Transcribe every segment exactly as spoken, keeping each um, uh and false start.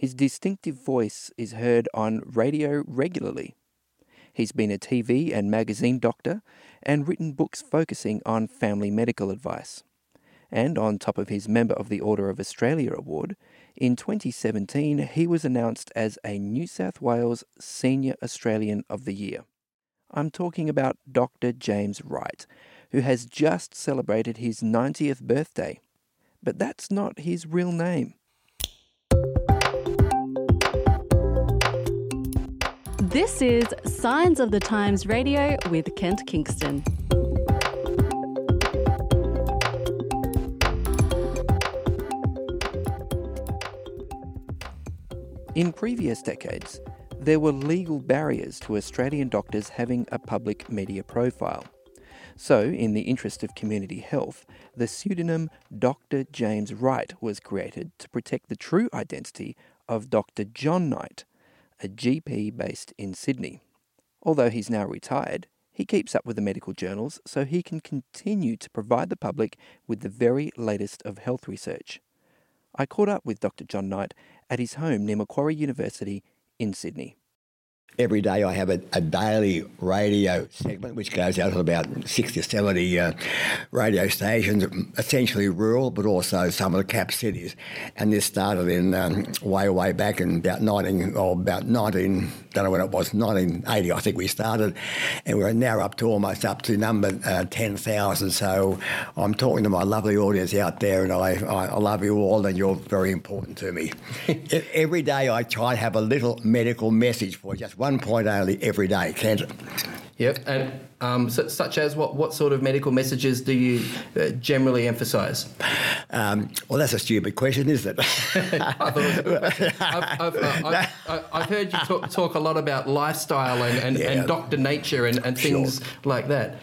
His distinctive voice is heard on radio regularly. He's been a T V and magazine doctor and written books focusing on family medical advice. And on top of his Member of the Order of Australia award, in twenty seventeen he was announced as a New South Wales Senior Australian of the Year. I'm talking about Doctor James Wright, who has just celebrated his ninetieth birthday. But that's not his real name. This is Signs of the Times Radio with Kent Kingston. In previous decades, there were legal barriers to Australian doctors having a public media profile. So, in the interest of community health, the pseudonym Doctor James Wright was created to protect the true identity of Doctor John Knight, a G P based in Sydney. Although he's now retired, he keeps up with the medical journals so he can continue to provide the public with the very latest of health research. I caught up with Doctor John Knight at his home near Macquarie University in Sydney. Every day I have a, a daily radio segment which goes out to about sixty or seventy uh, radio stations, essentially rural but also some of the cap cities. And this started in um, way, way back in about nineteen, or about nineteen, don't know when it was, nineteen eighty I think we started. And we're now up to almost up to number uh, ten thousand. So I'm talking to my lovely audience out there, and I, I, I love you all and you're very important to me. Every day I try to have a little medical message for just one point only every day, Kent. Yep, and um, so, such as what, what sort of medical messages do you uh, generally emphasise? Um, well, that's a stupid question, isn't it? I question. I've, I've, uh, I've, I've heard you talk, talk a lot about lifestyle and, and, yeah. and doctor nature and, and things sure. like that.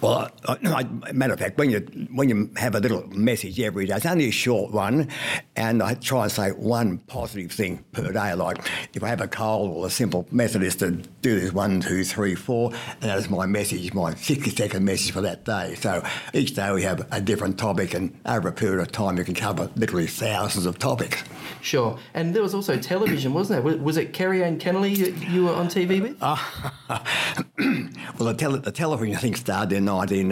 Well, I, I, matter of fact, when you when you have a little message every day, it's only a short one, and I try and say one positive thing per day. Like if I have a cold, well, a simple method is to do this one, two, three, four, and that is my message, my sixty-second message for that day. So each day we have a different topic, and over a period of time you can cover literally thousands of topics. Sure. And there was also television, wasn't there? Was it Kerri-Anne Kennerley that you were on T V with? Well, the, tele- the television, I think, started in nineteen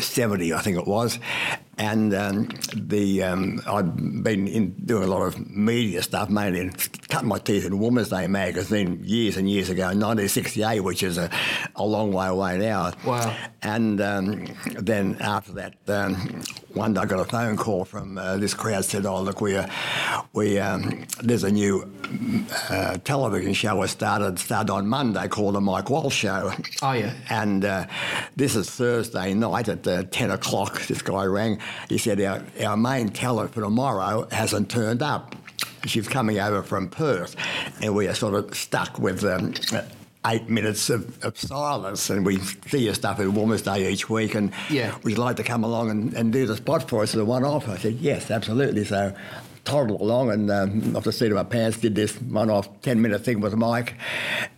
seventy I think it was. And um, the um, I've been in doing a lot of media stuff, mainly in, cutting my teeth in Woman's Day magazine years and years ago, in nineteen sixty-eight which is a, a long way away now. Wow. And um, then after that, um, one day I got a phone call from uh, this crowd, said, oh, look, we, uh, we um, there's a new uh, television show that started, started on Monday called the Mike Walsh Show. Oh, yeah. And uh, this is Thursday night at uh, ten o'clock This guy rang. He said, our, our main talent for tomorrow hasn't turned up. She's coming over from Perth, and we are sort of stuck with um, eight minutes of, of silence, and we see your stuff at Woman's Day each week, and yeah. would you like to come along and, and do the spot for us as a one-off? I said, yes, absolutely. So toddled along, and um, off the seat of my pants, did this one-off ten-minute thing with Mike,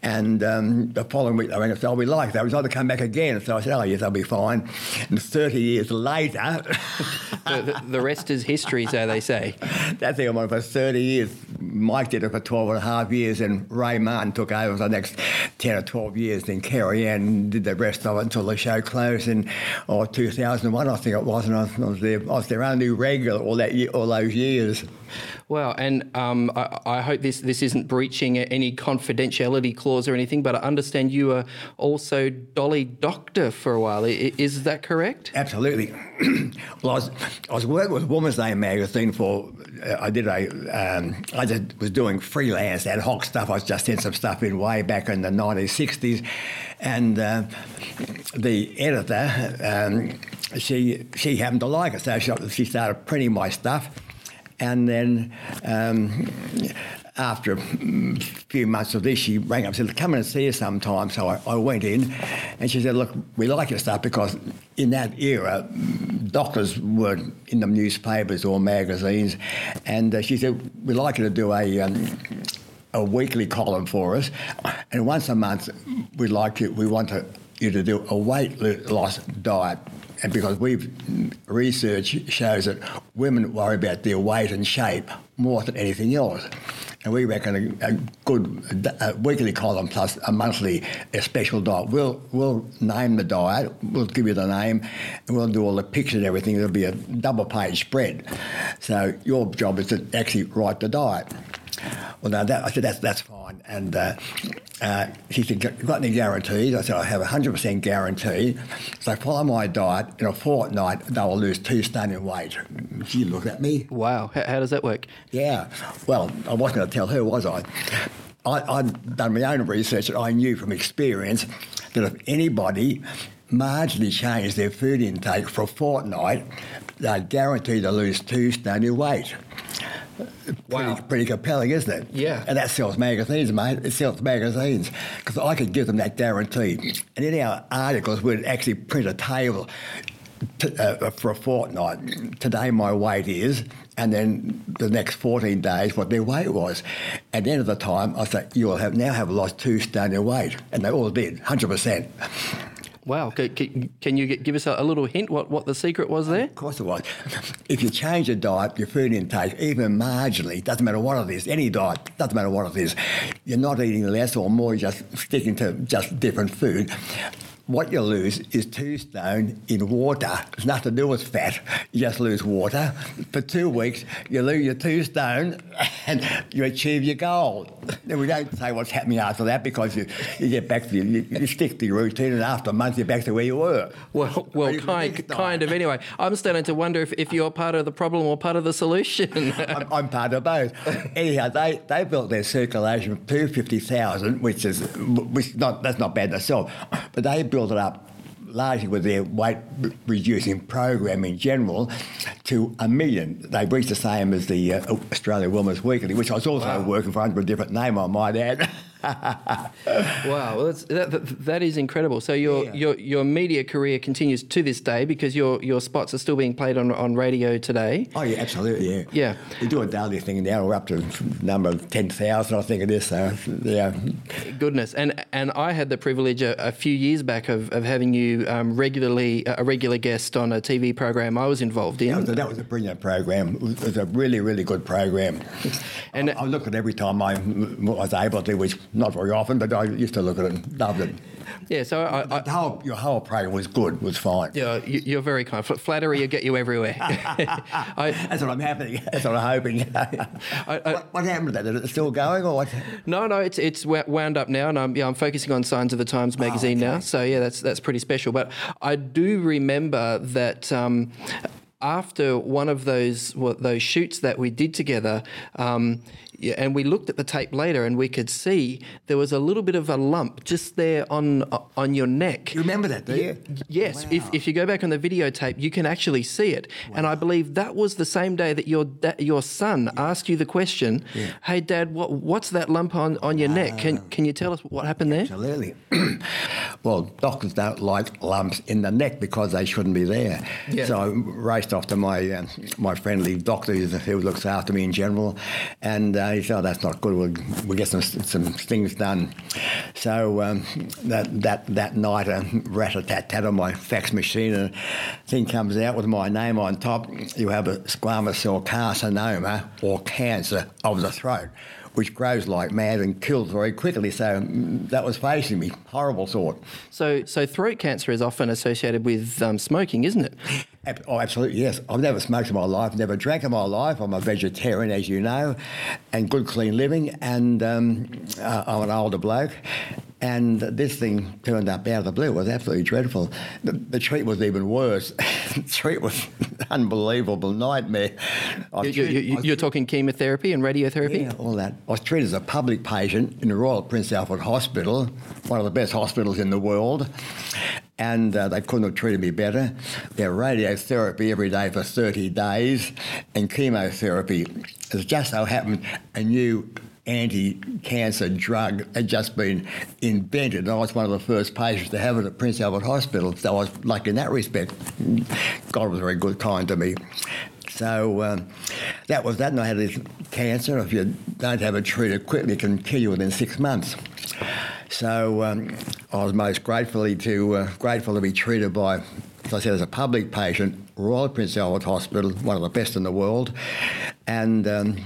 and um, the following week, I rang and said, oh, we like that. We'd like to come back again. So I said, oh, yes, I'll be fine. And thirty years later... the, the, the rest is history, so they say. That's the one for thirty years Mike did it for twelve and a half years and Ray Martin took over for the next ten or twelve years Then Kerri-Anne did the rest of it until the show closed in oh, two thousand one I think it was, and I was their, I was their only regular all that year, all those years. Well, and um, I, I hope this, this isn't breaching any confidentiality clause or anything, but I understand you were also Dolly Doctor for a while. Is that correct? Absolutely. Well, I was, I was working with Woman's Day magazine for, uh, I did a, um, I did, was doing freelance ad hoc stuff. I was just in some stuff in way back in the nineteen sixties and uh, the editor, um, she she happened to like it, so she, she started printing my stuff. And then um, after a few months of this, she rang up and said, come in and see us sometime. So I, I went in, and she said, look, we like your stuff, because in that era, doctors weren't in the newspapers or magazines. And uh, she said, we'd like you to do a... Um, a weekly column for us, and once a month we'd like you, we want to, you to do a weight loss diet, and because we've research shows that women worry about their weight and shape more than anything else. And we reckon a, a good a weekly column plus a monthly a special diet. We'll we'll name the diet, we'll give you the name, and we'll do all the pictures and everything. It'll be a double-page spread. So your job is to actually write the diet. Well, no, that, I said, that's, that's fine. And uh, uh, she said, got any guarantees? I said, I have a one hundred percent guarantee. So follow my diet. In a fortnight, they will lose two stone in weight. She looked at me. Wow. How, how does that work? Yeah. Well, I wasn't going to tell her, was I? I? I'd done my own research, and I knew from experience that if anybody marginally changed their food intake for a fortnight, they'd guarantee to lose two stone in weight. Wow. Pretty, pretty compelling, isn't it? Yeah. And that sells magazines, mate. It sells magazines. Because I could give them that guarantee. And in our articles, we'd actually print a table to, uh, for a fortnight. Today my weight is, and then the next fourteen days what their weight was. At the end of the time, I said, you will have now have lost two stone in weight. And they all did, one hundred percent. Wow. Can you give us a little hint what, what the secret was there? Of course it was. If you change your diet, your food intake, even marginally, doesn't matter what it is, any diet, doesn't matter what it is, you're not eating less or more, you're just sticking to just different food. What you lose is two stone in water. It's nothing to do with fat. You just lose water. For two weeks, you lose your two stone and you achieve your goal. Now, we don't say what's happening after that because you, you get back to, you, you stick to your routine, and after a month, you're back to where you were. Well, well, kind, kind of anyway. I'm starting to wonder if, if you're part of the problem or part of the solution. I'm, I'm part of both. Anyhow, they, they built their circulation from two hundred fifty thousand, which is which not that's not bad in itself, but they built it up largely with their weight-reducing program in general to a million. They reached the same as the uh, Australian Women's Weekly, which I was also wow. working for under a different name, I might add. Wow, well, that's, that, that, that is incredible. So your, yeah. your your media career continues to this day because your, your spots are still being played on, on radio today. Oh, yeah, absolutely, yeah. Yeah. We do a daily thing now. We're up to a number of ten thousand, I think it is. So, yeah. Goodness. And and I had the privilege a, a few years back of, of having you um, regularly, a regular guest on a T V program I was involved in. That was a, that was a brilliant program. It was a really, really good program. And I, I look at it every time I was able to, which not very often, but I used to look at it and loved it. Yeah, so I... I the whole, your whole program was good, was fine. Yeah, you, you're very kind. Flattery will get you everywhere. I, that's what I'm hoping. That's what I'm hoping. I, I, what, what happened to that? Is it still going or what? No, no, it's it's wound up now, and I'm, yeah, I'm focusing on Signs of the Times magazine oh, okay. now. So, yeah, that's, that's pretty special. But I do remember that... Um, After one of those well, those shoots that we did together, um, and we looked at the tape later, and we could see there was a little bit of a lump just there on on your neck. You remember that, do you? Yes. Wow. If if you go back on the videotape, you can actually see it. Wow. And I believe that was the same day that your da- your son yeah. asked you the question, yeah. "Hey, Dad, what what's that lump on, on your um, neck? Can can you tell us what happened there?" Absolutely. Well, doctors don't like lumps in the neck because they shouldn't be there. Yeah. So I raced off to my uh, my friendly doctor who looks after me in general, and uh, he said, "Oh, that's not good. We'll, we'll get some some things done." So um, that that that night, a rat a tat tat on my fax machine, and a thing comes out with my name on top. You have a squamous cell carcinoma or cancer of the throat, which grows like mad and kills very quickly. So um, that was facing me, horrible thought. So so throat cancer is often associated with um, smoking, isn't it? Oh, absolutely, yes. I've never smoked in my life, never drank in my life. I'm a vegetarian, as you know, and good, clean living, and um, uh, I'm an older bloke. And this thing turned up out of the blue. It was absolutely dreadful. The, the treat was even worse. The treat was an unbelievable nightmare. You, treated, you, you, you're talking chemotherapy and radiotherapy? Yeah, all that. I was treated as a public patient in the Royal Prince Alfred Hospital, one of the best hospitals in the world, and uh, they couldn't have treated me better. They had radiotherapy every day for thirty days and chemotherapy. It just so happened a new anti-cancer drug had just been invented, and I was one of the first patients to have it at Prince Alfred Hospital, so I was lucky in that respect. God was very good, kind to me. So um, that was that, and I had this cancer. If you don't have it treated quickly, it can kill you within six months. So um, I was most gratefully to uh, grateful to be treated by, as I said, as a public patient, Royal Prince Alfred Hospital, one of the best in the world, And um,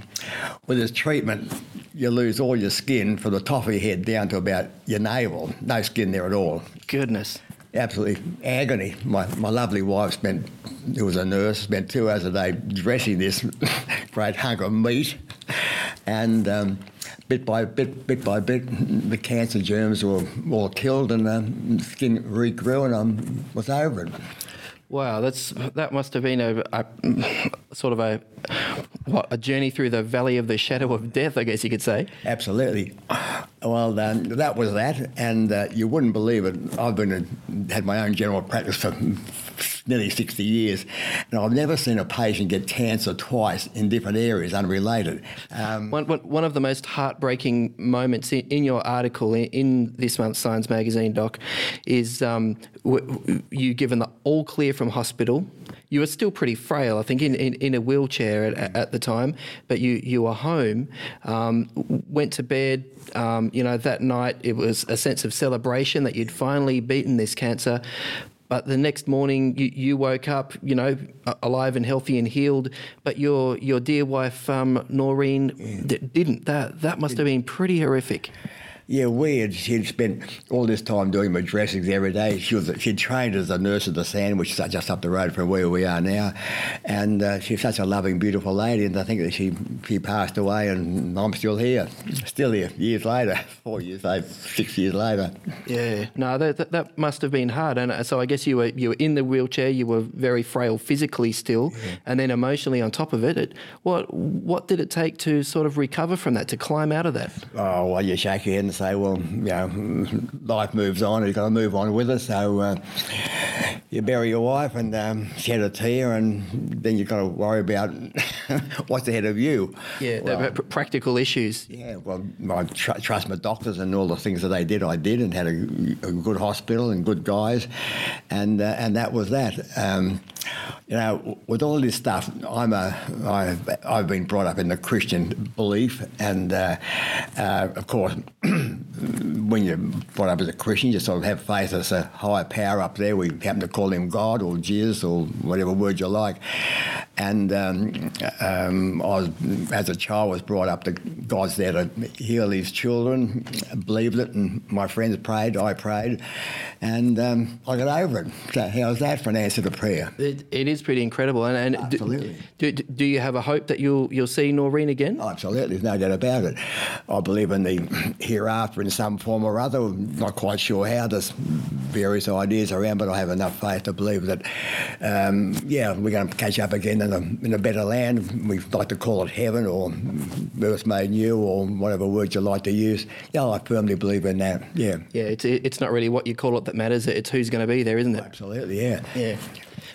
with his treatment, you lose all your skin from the top of your head down to about your navel. No skin there at all. Goodness. Absolutely agony. My my lovely wife spent, who was a nurse, spent two hours a day dressing this great hunk of meat. And um, bit by bit, bit by bit, the cancer germs were all killed and the skin regrew and I was over it. Wow, that's that must have been a, a sort of a what a journey through the valley of the shadow of death, I guess you could say. Absolutely. Well, um, that was that, and uh, you wouldn't believe it. I've been a, had my own general practice for nearly sixty years, and I've never seen a patient get cancer twice in different areas, unrelated. Um, one, one, one of the most heartbreaking moments in, in your article in, in this month's Science magazine, Doc, is um, w- w- you given the all clear from hospital. You were still pretty frail, I think, in, in, in a wheelchair at, at the time, but you, you were home, um, went to bed, um, you know, that night it was a sense of celebration that you'd finally beaten this cancer, but the next morning you, you woke up, you know, alive and healthy and healed, but your your dear wife, um, Noreen, yeah. d- didn't. That, that must have been pretty horrific. Yeah, weird. She'd spent all this time doing my dressings every day. She was she'd trained as a nurse at the Sandwich, just up the road from where we are now. And uh, she's such a loving, beautiful lady. And I think that she she passed away, and I'm still here, still here, years later, four years later, six years later. Yeah. No, that that, that must have been hard. And so I guess you were you were in the wheelchair. You were very frail physically still, yeah. And then emotionally on top of it. It what what did it take to sort of recover from that, to climb out of that? Oh, well, you shake your head and say, well, you know, life moves on, you've got to move on with it, so uh, you bury your wife and um, shed a tear, and then you've got to worry about what's ahead of you. Yeah, well, the practical issues. Yeah, well, I tr- trust my doctors and all the things that they did, I did, and had a, a good hospital and good guys, and uh, and that was that. Um, you know, with all this stuff, I'm a, I've, I've been brought up in the Christian belief, and uh, uh, of course, when you're brought up as a Christian, you sort of have faith as a higher power up there. We happen to call him God or Jesus or whatever word you like. And um, um, I was, as a child, was brought up that God's there to heal his children. I believed it, and my friends prayed, I prayed, and um, I got over it. So how's that for an answer to prayer? It, it is pretty incredible. And, and absolutely. Do, do, do you have a hope that you'll you'll see Noreen again? Oh, absolutely, there's no doubt about it. I believe in the hereafter in some form or other. I'm not quite sure how. There's various ideas around, but I have enough faith to believe that, um, yeah, we're going to catch up again in a, in a better land. We like to call it heaven or earth made new or whatever word you like to use. Yeah, I firmly believe in that, yeah. Yeah, it's it's not really what you call it that matters. It's who's going to be there, isn't it? Absolutely, yeah. Yeah.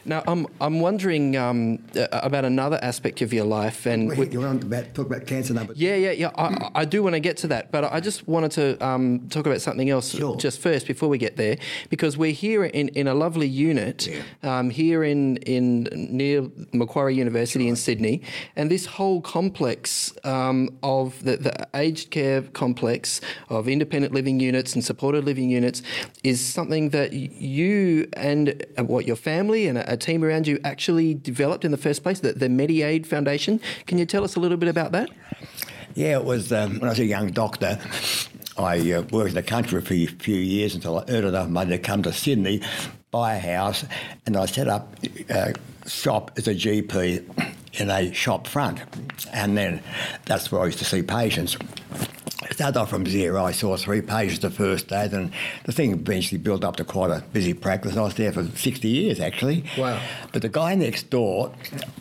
Now, I'm I'm wondering um, about another aspect of your life, and Wait, we, you want to about, talk about cancer numbers? Yeah, yeah, yeah. I, I do want to get to that, but I just wanted to um, talk about something else sure. just first before we get there, because we're here in, in a lovely unit yeah. um, here in in near Macquarie University sure. in Sydney, and this whole complex um, of the, the aged care complex of independent living units and supported living units is something that you and uh, what your family and a team around you actually developed in the first place, the, the MediAid Foundation. Can you tell us a little bit about that? Yeah, it was um, when I was a young doctor. I uh, worked in the country for a few years until I earned enough money to come to Sydney, buy a house, and I set up a shop as a G P in a shop front. And then that's where I used to see patients. Started off from zero. I saw three patients the first day, then the thing eventually built up to quite a busy practice. I was there for sixty years, actually. Wow! But the guy next door,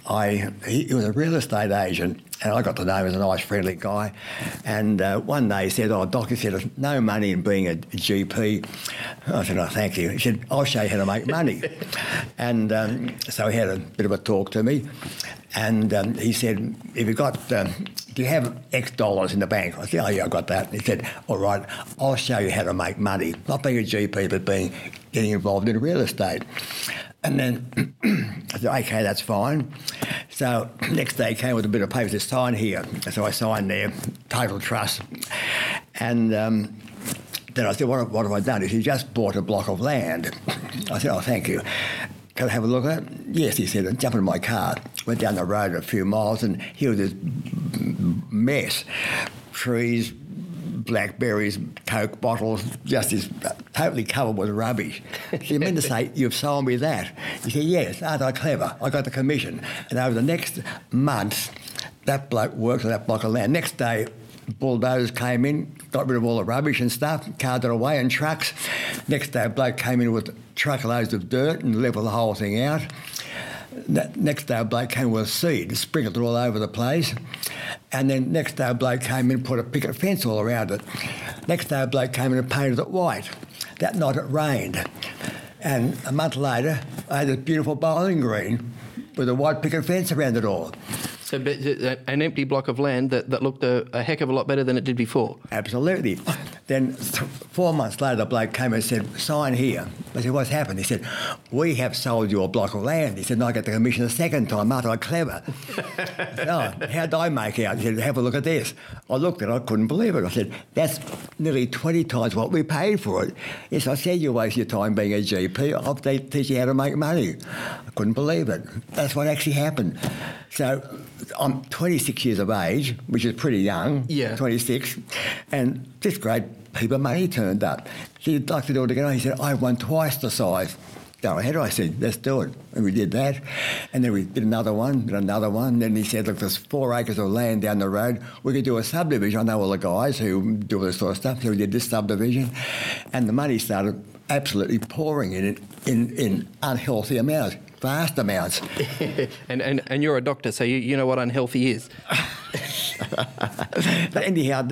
I he, he was a real estate agent, and I got to know him as a nice, friendly guy. And uh, one day he said, "Oh, doc," he said, "there's no money in being a G P." I said, "Oh, thank you." He said, "I'll show you how to make money." And um, so he had a bit of a talk to me, and um, he said, "If you got." Um, Do you have X dollars in the bank? I said, oh, yeah, I got that. And he said, all right, I'll show you how to make money. Not being a G P, but being getting involved in real estate. And then I said, okay, that's fine. So next day he came with a bit of paper to sign here. So I signed there, total trust. And um, then I said, what, what have I done? He said, you just bought a block of land. I said, oh, thank you. Can I have a look at it? Yes, he said, jump in my car. went down the road a few miles and here was this mess, trees, blackberries, Coke bottles, just is totally covered with rubbish. So you mean to say, you've sold me that? You say, yes, aren't I clever? I got the commission. And over the next months, that bloke worked on that block of land. Next day, bulldozers came in, got rid of all the rubbish and stuff, carted it away in trucks. Next day, a bloke came in with truckloads of dirt and levelled the whole thing out. Next day, a bloke came with seed and sprinkled it all over the place. And then next day, a bloke came in and put a picket fence all around it. Next day, a bloke came in and painted it white. That night, it rained. And a month later, I had this beautiful bowling green with a white picket fence around it all. So an empty block of land that, that looked a, a heck of a lot better than it did before. Absolutely. Then th- four months later, the bloke came and said, sign here. I said, what's happened? He said, we have sold you a block of land. He said, and I got the commission a second time. Aren't I clever? I said, oh, how did I make out? He said, have a look at this. I looked at it. I couldn't believe it. I said, that's nearly twenty times what we paid for it. Yes, I said, you waste your time being a G P. I'll te- teach you how to make money. I couldn't believe it. That's what actually happened. So I'm twenty-six years of age, which is pretty young, yeah. twenty-six, and this great heap of money turned up. He'd like to do it again. He said, I've won twice the size. Go ahead, I said, let's do it. And we did that. And then we did another one, did another one. Then he said, look, there's four acres of land down the road. We could do a subdivision. I know all the guys who do all this sort of stuff. So we did this subdivision. And the money started absolutely pouring in in, in unhealthy amounts. Vast amounts. and, and and you're a doctor, so you, you know what unhealthy is. But anyhow,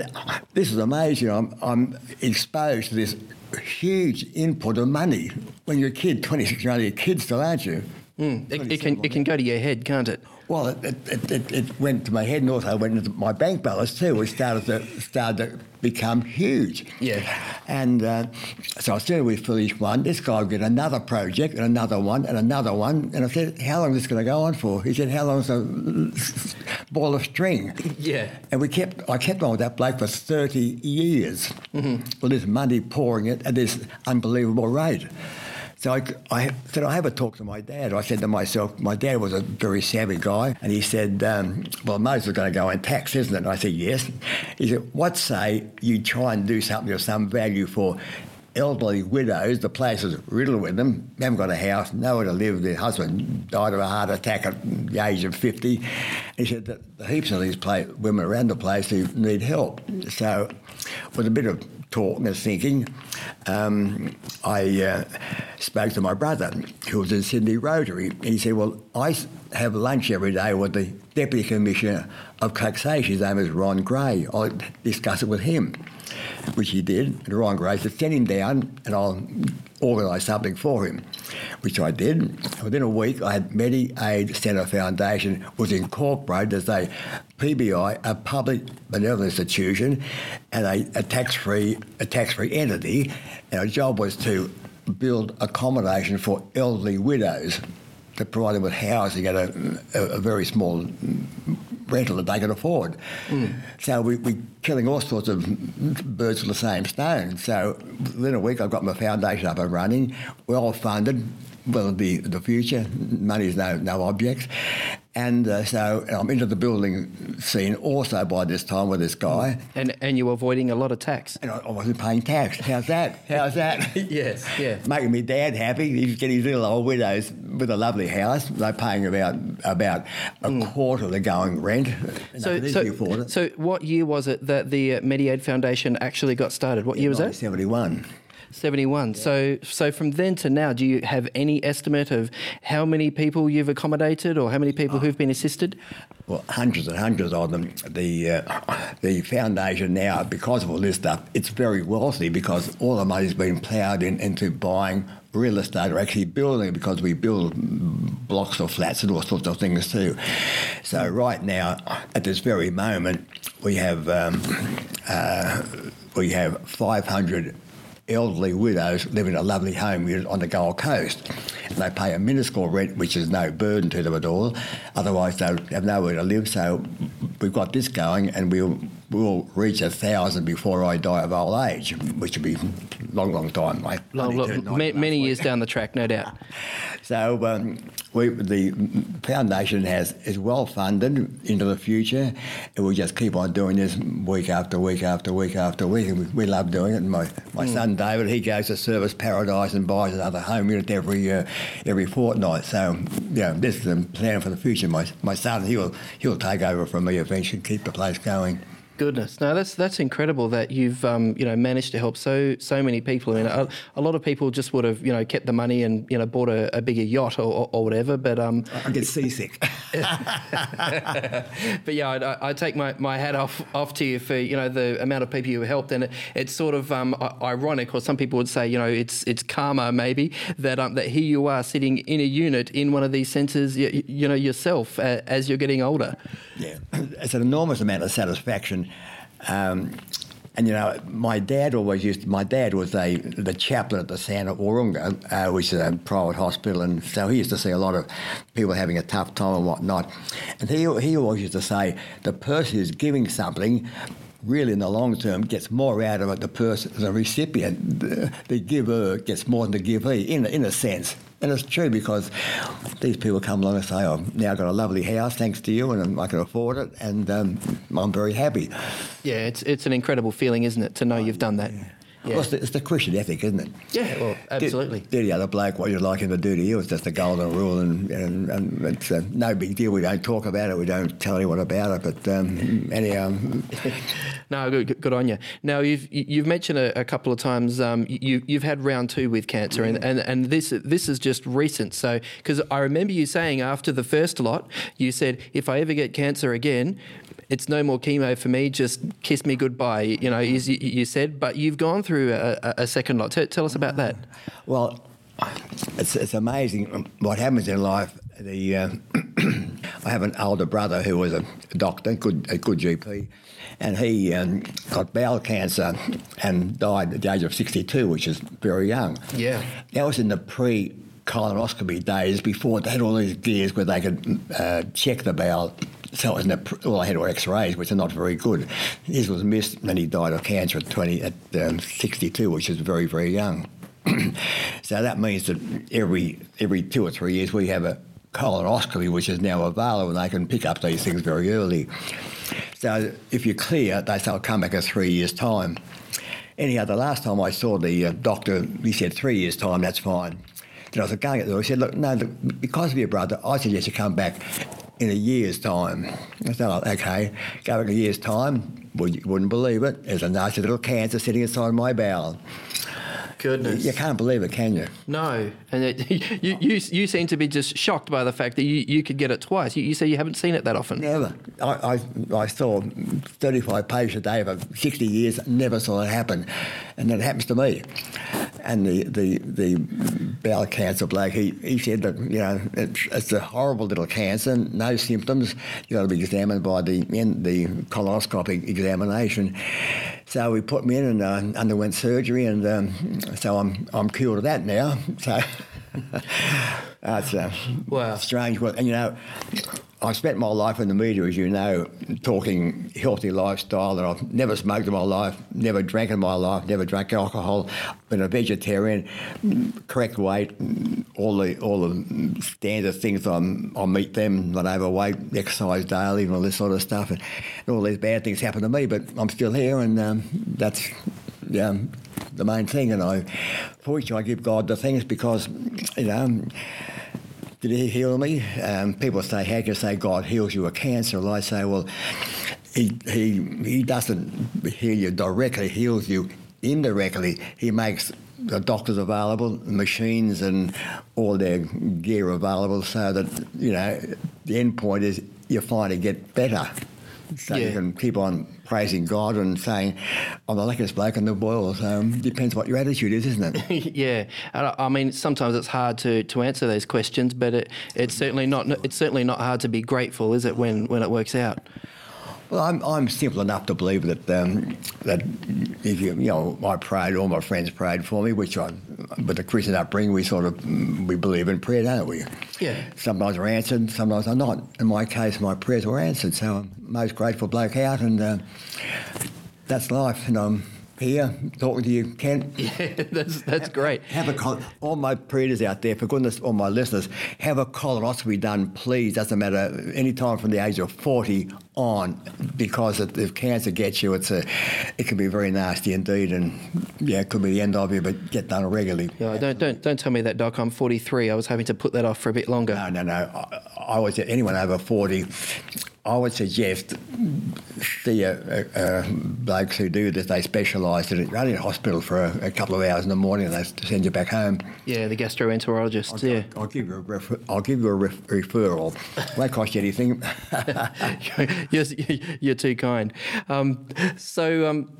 this is amazing. I'm, I'm exposed to this huge input of money. When you're a kid, twenty-six, you're only a kid still, aren't you? Mm. It, it can it can go to your head, can't it? Well, it it, it it went to my head and also went into my bank balance too, which started to started to become huge. Yeah. And uh, so I said, we finished one. This guy would get another project and another one and another one. And I said, how long is this going to go on for? He said, how long is a ball of string? Yeah. And we kept I kept on with that bloke for thirty years. Mm-hmm. With this money pouring it at this unbelievable rate. So I, I said, I have a talk to my dad. I said to myself, my dad was a very savvy guy, and he said, um, well, most is going to go in tax, isn't it? And I said, yes. He said, what say you try and do something of some value for elderly widows? The place is riddled with them. They haven't got a house, nowhere to live. Their husband died of a heart attack at the age of fifty. He said, there are heaps of these play, women around the place who need help. So with a bit of talking and thinking, um, I uh, spoke to my brother, who was in Sydney Rotary, and he said, well, I have lunch every day with the Deputy Commissioner of Taxation. His name is Ron Gray. I'll discuss it with him, which he did. And Ron Gray said, send him down and I'll organise something for him, which I did. Within a week, I had MediAid Center Foundation was incorporated as a P B I, a public benevolent institution, and a, a tax-free a tax-free entity. And our job was to build accommodation for elderly widows, to provide them with housing at a, a, a very small rental that they could afford. Mm. So we, we're killing all sorts of birds with the same stone. So within a week, I've got my foundation up and running, well funded. Well, the the future, money's no no object, and uh, so I'm into the building scene also by this time with this guy. And and you were avoiding a lot of tax. And I, I wasn't paying tax. How's that? How's that? Yes, yeah. Making me dad happy. He's getting his little old widows with a lovely house. They're paying about about a mm. quarter of the going rent. So no, so, so what year was it that the MediAid Foundation actually got started? What yeah, year was that? seventy-one. seventy-one. Yeah. So so from then to now, do you have any estimate of how many people you've accommodated or how many people oh. who've been assisted? Well, hundreds and hundreds of them. The uh, the foundation now, because of all this stuff, it's very wealthy because all the money's been ploughed in, into buying real estate or actually building, because we build blocks of flats and all sorts of things too. So right now, at this very moment, we have, um, uh, we have five hundred... elderly widows live in a lovely home unit on the Gold Coast, and they pay a minuscule rent, which is no burden to them at all. Otherwise, they have nowhere to live. So we've got this going, and we'll we'll reach a thousand before I die of old age, which would be a long, long time, mate. Long, long, many many years down the track, no doubt. So um, we, the foundation has is well funded into the future, and we just keep on doing this week after week after week after week, and we, we love doing it. And my, my mm. son David, he goes to Service Paradise and buys another home unit every uh, every fortnight. So yeah, this is a plan for the future. My my son, he'll he'll take over from me eventually, keep the place going. Goodness, no, that's that's incredible that you've um, you know managed to help so so many people. I mean, a, a lot of people just would have you know kept the money and you know bought a, a bigger yacht or, or, or whatever. But um, I get seasick. But yeah, I, I take my, my hat off off to you for you know the amount of people you helped, and it, it's sort of um, ironic, or some people would say you know it's it's karma maybe that um, that here you are sitting in a unit in one of these centres you, you know yourself uh, as you're getting older. Yeah, it's an enormous amount of satisfaction. Um, and you know, my dad always used. To, my dad was a the chaplain at the Santa Wurrunga, uh, which is a private hospital, and so he used to see a lot of people having a tough time and whatnot. And he he always used to say, the person who's giving something, really in the long term, gets more out of it. The person, the recipient, the, the giver gets more than the givee, in in a sense. And it's true, because these people come along and say, oh, now I've got a lovely house thanks to you, and I can afford it, and um, I'm very happy. Yeah, it's it's an incredible feeling, isn't it, to know oh, you've done that. Yeah. Yeah. Well, it's, the, it's the Christian ethic, isn't it? Yeah, well, absolutely. Do, do the other bloke what you'd like him to do to you. It's just the golden rule, and, and, and it's uh, no big deal. We don't talk about it. We don't tell anyone about it. But um, anyhow, no, good, good on you. Now you've you've mentioned a, a couple of times um, you you've had round two with cancer, and, and, and this this is just recent. So because I remember you saying after the first lot, you said, if I ever get cancer again, it's no more chemo for me. Just kiss me goodbye. You know, you, you said, but you've gone through a, a second lot. T- tell us about that. Well, it's it's amazing what happens in life. The uh, I have an older brother who was a doctor, good a good G P, and he um, got bowel cancer and died at the age of sixty-two, which is very young. Yeah, that was in the pre colonoscopy days, before they had all these gears where they could uh, check the bowel. So it was all well, I had were X-rays, which are not very good. His was missed, and he died of cancer at twenty at um, sixty-two, which is very, very young. So that means that every every two or three years we have a colonoscopy, which is now available, and they can pick up these things very early. So if you're clear, they say, I'll come back in three years' time. Anyhow, the last time I saw the uh, doctor, he said three years' time, that's fine. Then I was going at them. He said, look, no, look, because of your brother, I suggest you come back in a year's time. I said, oh, okay, go back in a year's time. Well, you wouldn't believe it. There's a nasty little cancer sitting inside my bowel. Goodness. You can't believe it, can you? No. And it, you, you you seem to be just shocked by the fact that you, you could get it twice. You, you say you haven't seen it that often. Never. I, I, I saw thirty-five patients a day for sixty years, never saw it happen. And it happens to me. And the, the, the bowel cancer bloke, he, he said that, you know, it's, it's a horrible little cancer, no symptoms. You've got to be examined by the in the colonoscopic examination. So he put me in and uh, underwent surgery, and um, so I'm I'm cured of that now. So that's uh, wow. Strange. And, you know, I've spent my life in the media, as you know, talking healthy lifestyle, and I've never smoked in my life, never drank in my life, never drank alcohol, been a vegetarian, correct weight, all the all the standard things. I'm, I meet them, not overweight, exercise daily, and all this sort of stuff, and, and all these bad things happen to me, but I'm still here, and um, that's um, the main thing. And I, fortunately, I give God the thanks, because, you know, did he heal me? Um, people say, how can you say God heals you of cancer? Well, I say, well, he, he he doesn't heal you directly, he heals you indirectly. He makes the doctors available, machines and all their gear available, so that, you know, the end point is you finally get better. So yeah. You can keep on praising God and saying, I'm the luckiest bloke in the world. So it depends what your attitude is, isn't it? Yeah. And I mean, sometimes it's hard to, to answer those questions, but it, it's certainly not it's certainly not hard to be grateful, is it, when, when it works out? Well, I'm I'm simple enough to believe that um, that if you you know I prayed, all my friends prayed for me, which I, with the Christian upbringing, we sort of we believe in prayer, don't we? Yeah. Sometimes we're answered, sometimes they're not. In my case, my prayers were answered, so I'm most grateful bloke out, and uh, that's life, and I'm here talking to you, Kent. Yeah, that's that's have, great. Have a col- all my preachers out there, for goodness, all my listeners, have a colonoscopy done, please. Doesn't matter any time from the age of forty on, because if, if cancer gets you, it's a, it can be very nasty indeed, and yeah, it could be the end of you. But get done regularly. No, don't don't don't tell me that, Doc. I'm forty-three. I was hoping to put that off for a bit longer. No, no, no. I, I would say anyone over forty. I would suggest the uh, uh, blokes who do this, they specialise in it. You're only in hospital for a, a couple of hours in the morning and they send you back home. Yeah, the gastroenterologist, I'll, yeah. I'll, I'll give you a, refer- I'll give you a ref- referral. It won't cost you anything. you're, you're too kind. Um, so... Um,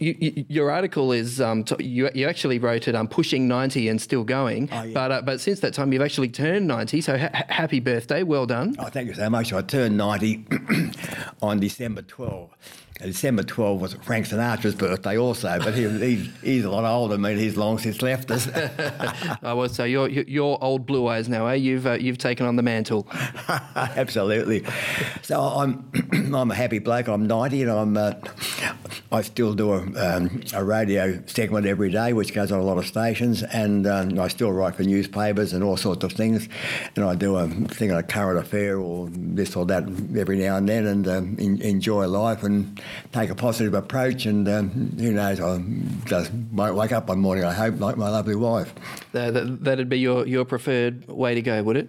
You, you, your article is um, t- you, you actually wrote it um, pushing ninety and still going, oh, yeah. but uh, but since that time you've actually turned ninety, so ha- happy birthday, well done. Oh, thank you so much. I turned ninety on December twelfth. December twelfth was Frank Sinatra's birthday also, but he, he, he's a lot older than me. He's long since left us. I was so you're you're old blue eyes now, eh? You've uh, you've taken on the mantle. Absolutely. So I'm I'm a happy bloke. I'm ninety and I'm uh, I still do a, um, a radio segment every day, which goes on a lot of stations, and um, I still write for newspapers and all sorts of things, and I do a thing on a current affair or this or that every now and then, and um, in, enjoy life and take a positive approach, and um, who knows, I just might wake up one morning, I hope, like my lovely wife. Uh, that, that'd be your, your preferred way to go, would it?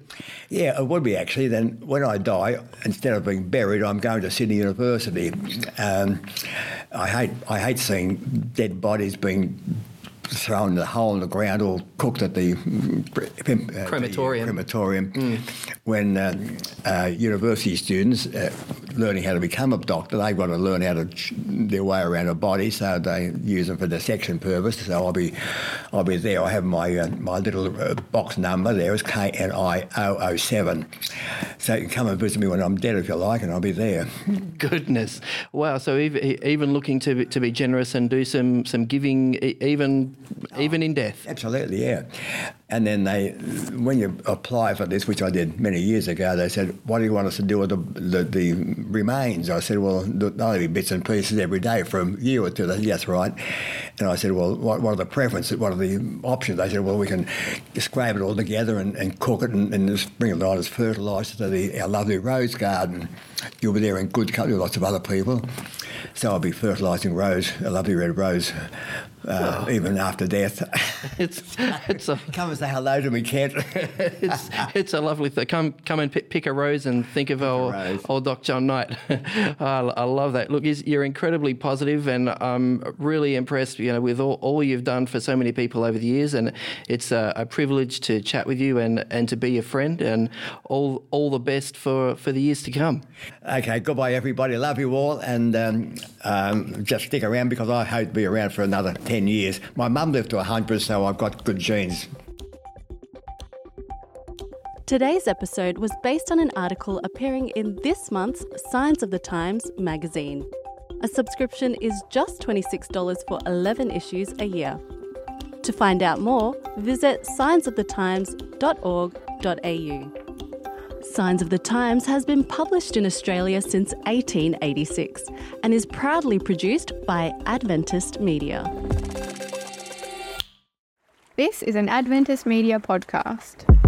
Yeah, it would be, actually. Then when I die, instead of being buried, I'm going to Sydney University. Um, I hate I hate seeing dead bodies being thrown in a hole in the ground or cooked at the uh, crematorium. The crematorium. Mm. When uh, uh, university students uh, learning how to become a doctor, they've got to learn how to their way around a body, so they use them for dissection purpose. So I'll be, I'll be there. I have my uh, my little uh, box number there is K N I zero zero seven. So you can come and visit me when I'm dead if you like, and I'll be there. Goodness, wow! So even looking to to be generous and do some some giving, even. Even oh, in death. Absolutely, yeah. And then they, when you apply for this, which I did many years ago, they said, what do you want us to do with the the, the remains? I said, well, there'll be bits and pieces every day for a year or two. They said, yes, right. And I said, well, what, what are the preferences? What are the options? They said, well, we can scrape it all together and, and cook it and, and just bring it on as fertiliser to the, our lovely rose garden. You'll be there in good company with lots of other people. So I'll be fertilising rose, a lovely red rose, Uh, wow. Even after death. it's it's a, Come and say hello to me, Kent. it's it's a lovely thing. Come come and p- pick a rose and think of old, old Doc John Knight. I, I love that. Look, you're incredibly positive, and I'm really impressed, you know, with all, all you've done for so many people over the years, and it's a, a privilege to chat with you and, and to be your friend, and all all the best for, for the years to come. Okay, goodbye, everybody. Love you all, and um, um, just stick around because I hope to be around for another ten years. My mum lived to one hundred, so I've got good genes. Today's episode was based on an article appearing in this month's Signs of the Times magazine. A subscription is just twenty-six dollars for eleven issues a year. To find out more, visit signs of the times dot org dot a u. Signs of the Times has been published in Australia since eighteen eighty-six and is proudly produced by Adventist Media. This is an Adventist Media podcast.